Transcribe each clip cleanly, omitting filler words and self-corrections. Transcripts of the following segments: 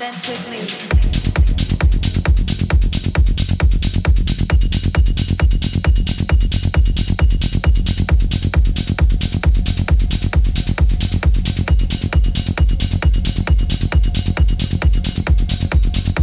Dance with me.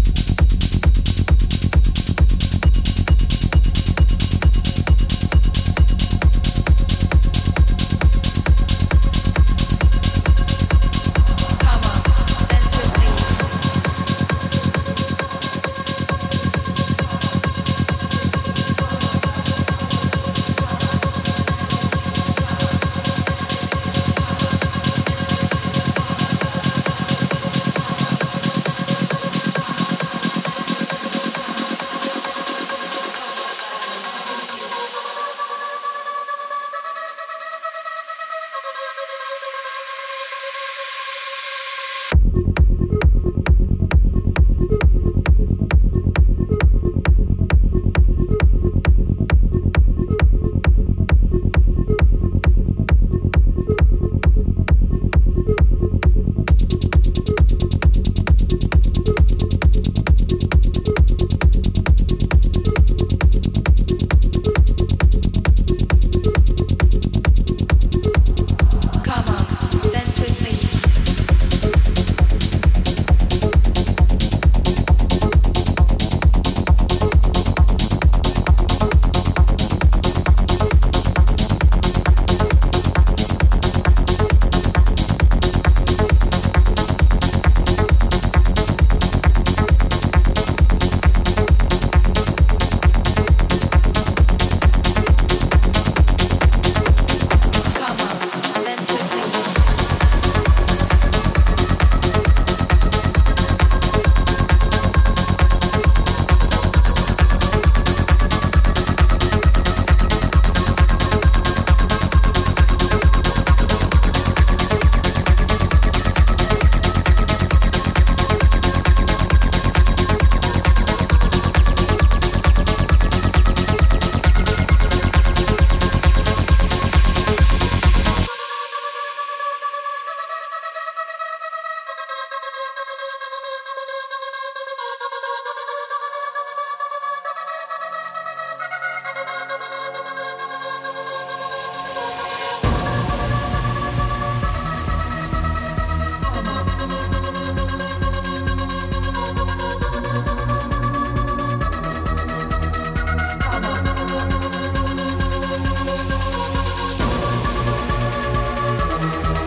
Dance with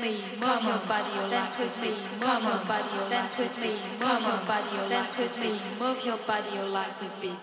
me, move your body, dance with me, move your body, dance with me, move your body, dance with me, move your body, your legs with me.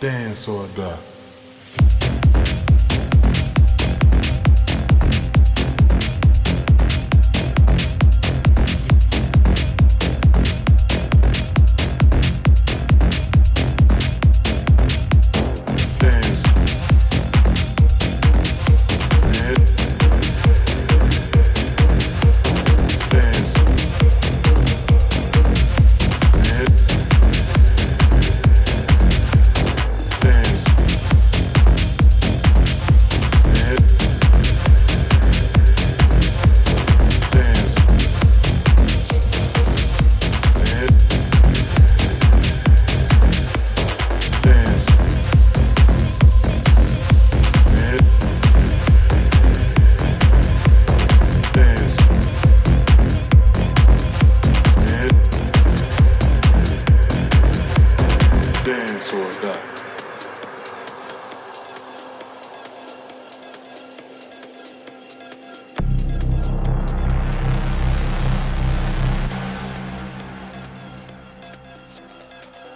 dance or die.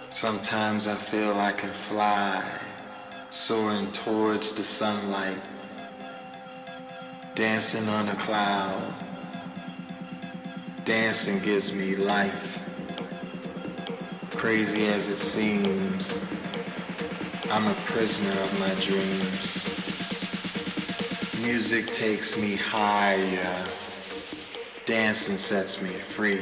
Sometimes I feel I can fly, soaring towards the sunlight, dancing on a cloud. Dancing gives me life. Crazy as it seems, I'm a prisoner of my dreams. Music takes me higher. Dancing sets me free.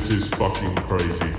This is fucking crazy.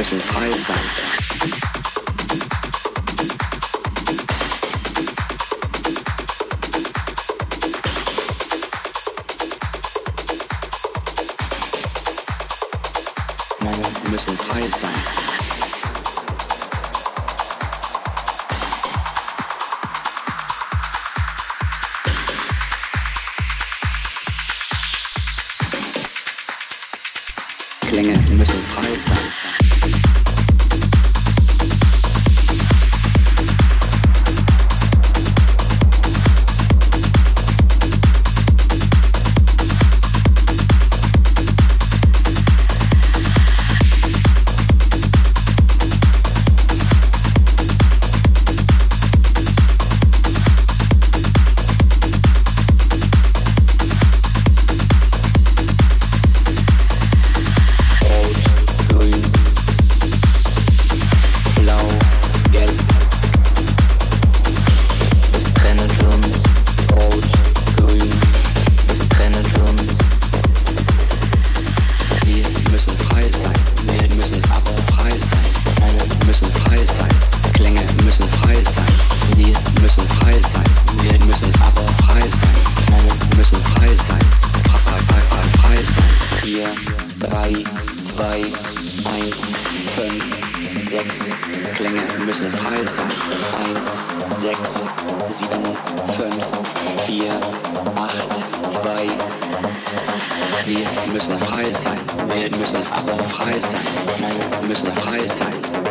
müssen frei sein. Männer müssen frei sein.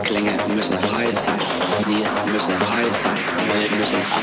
Klänge müssen frei sein. Müssen frei sein.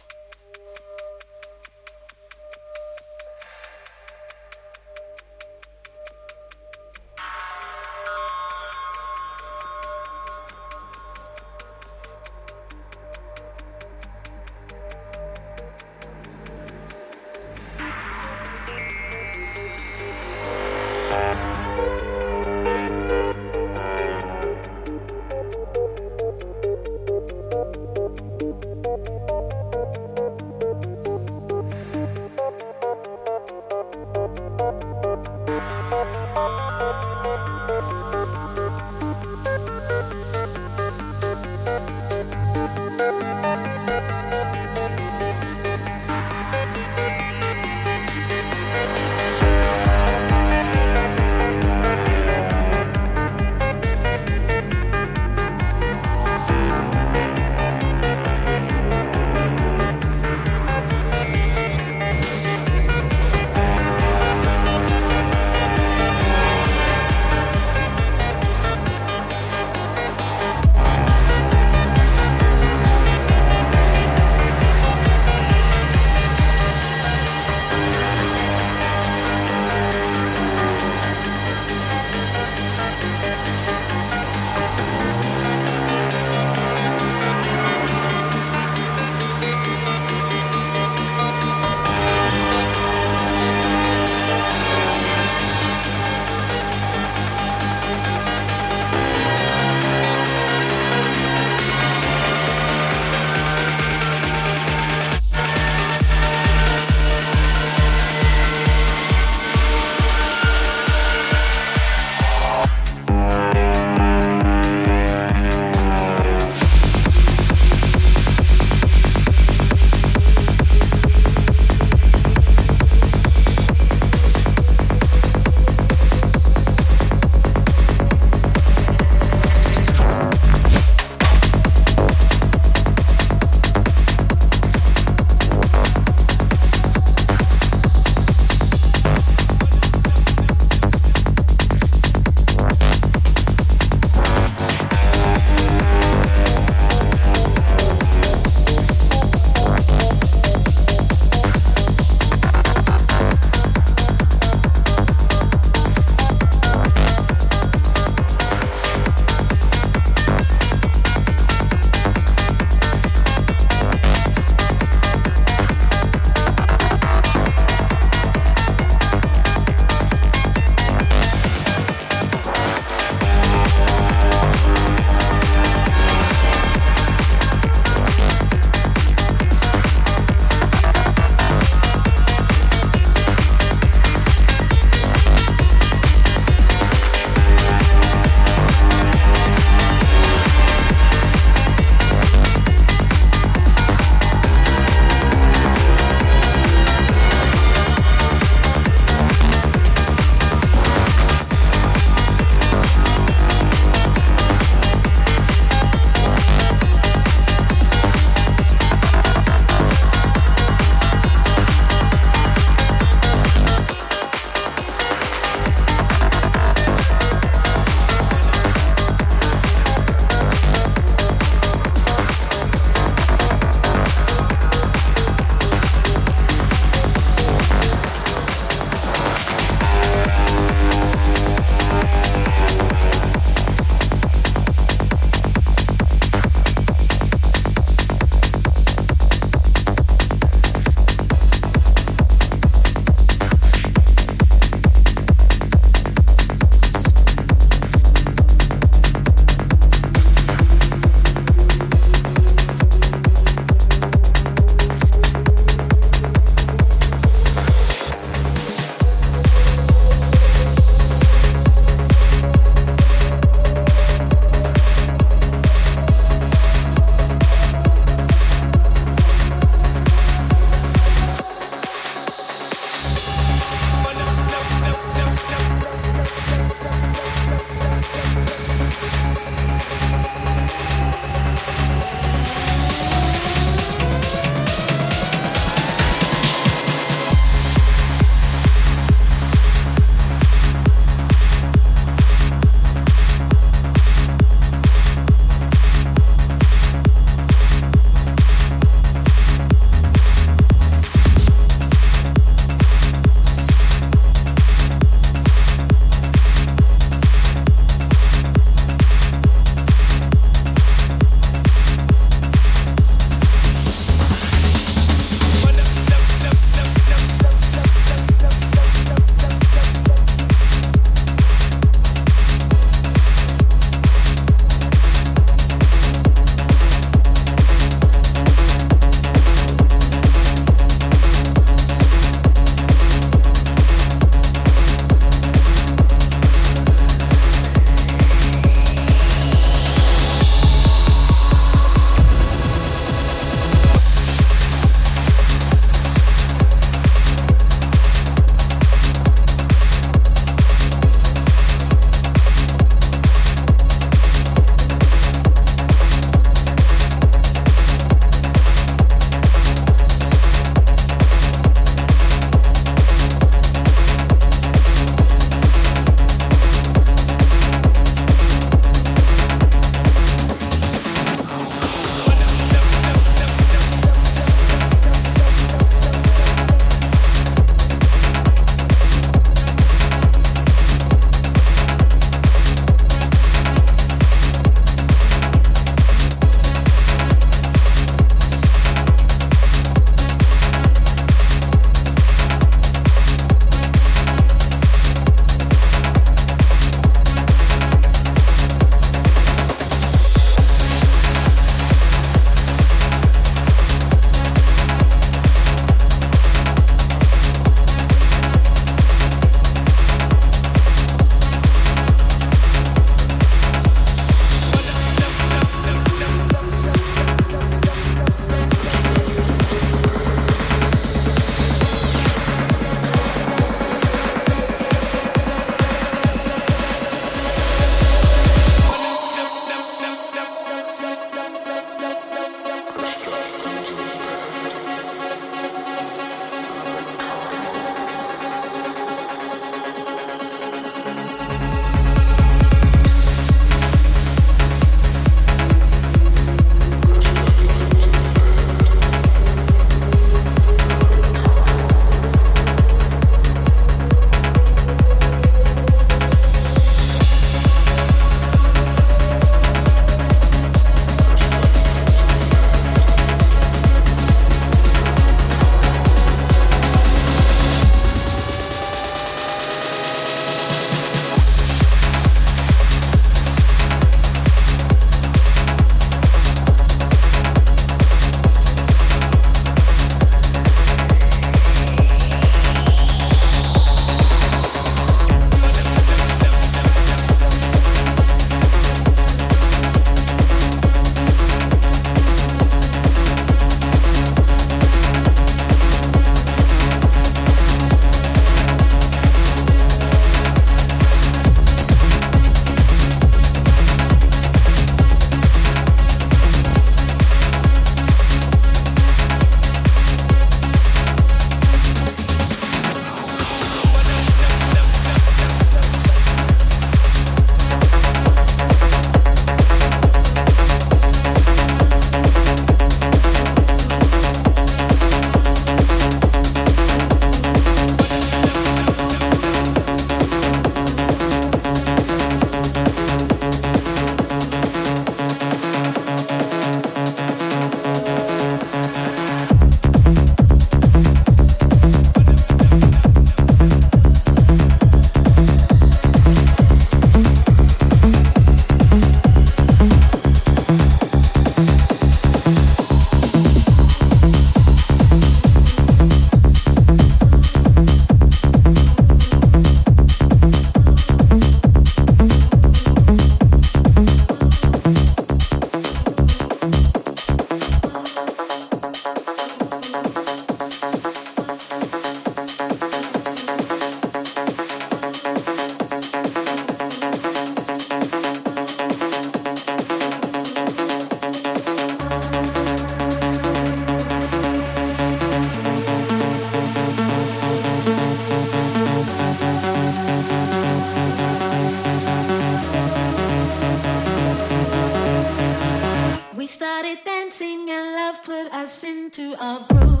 started dancing and love put us into a groove.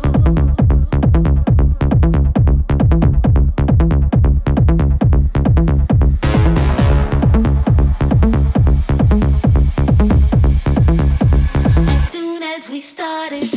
As soon as we started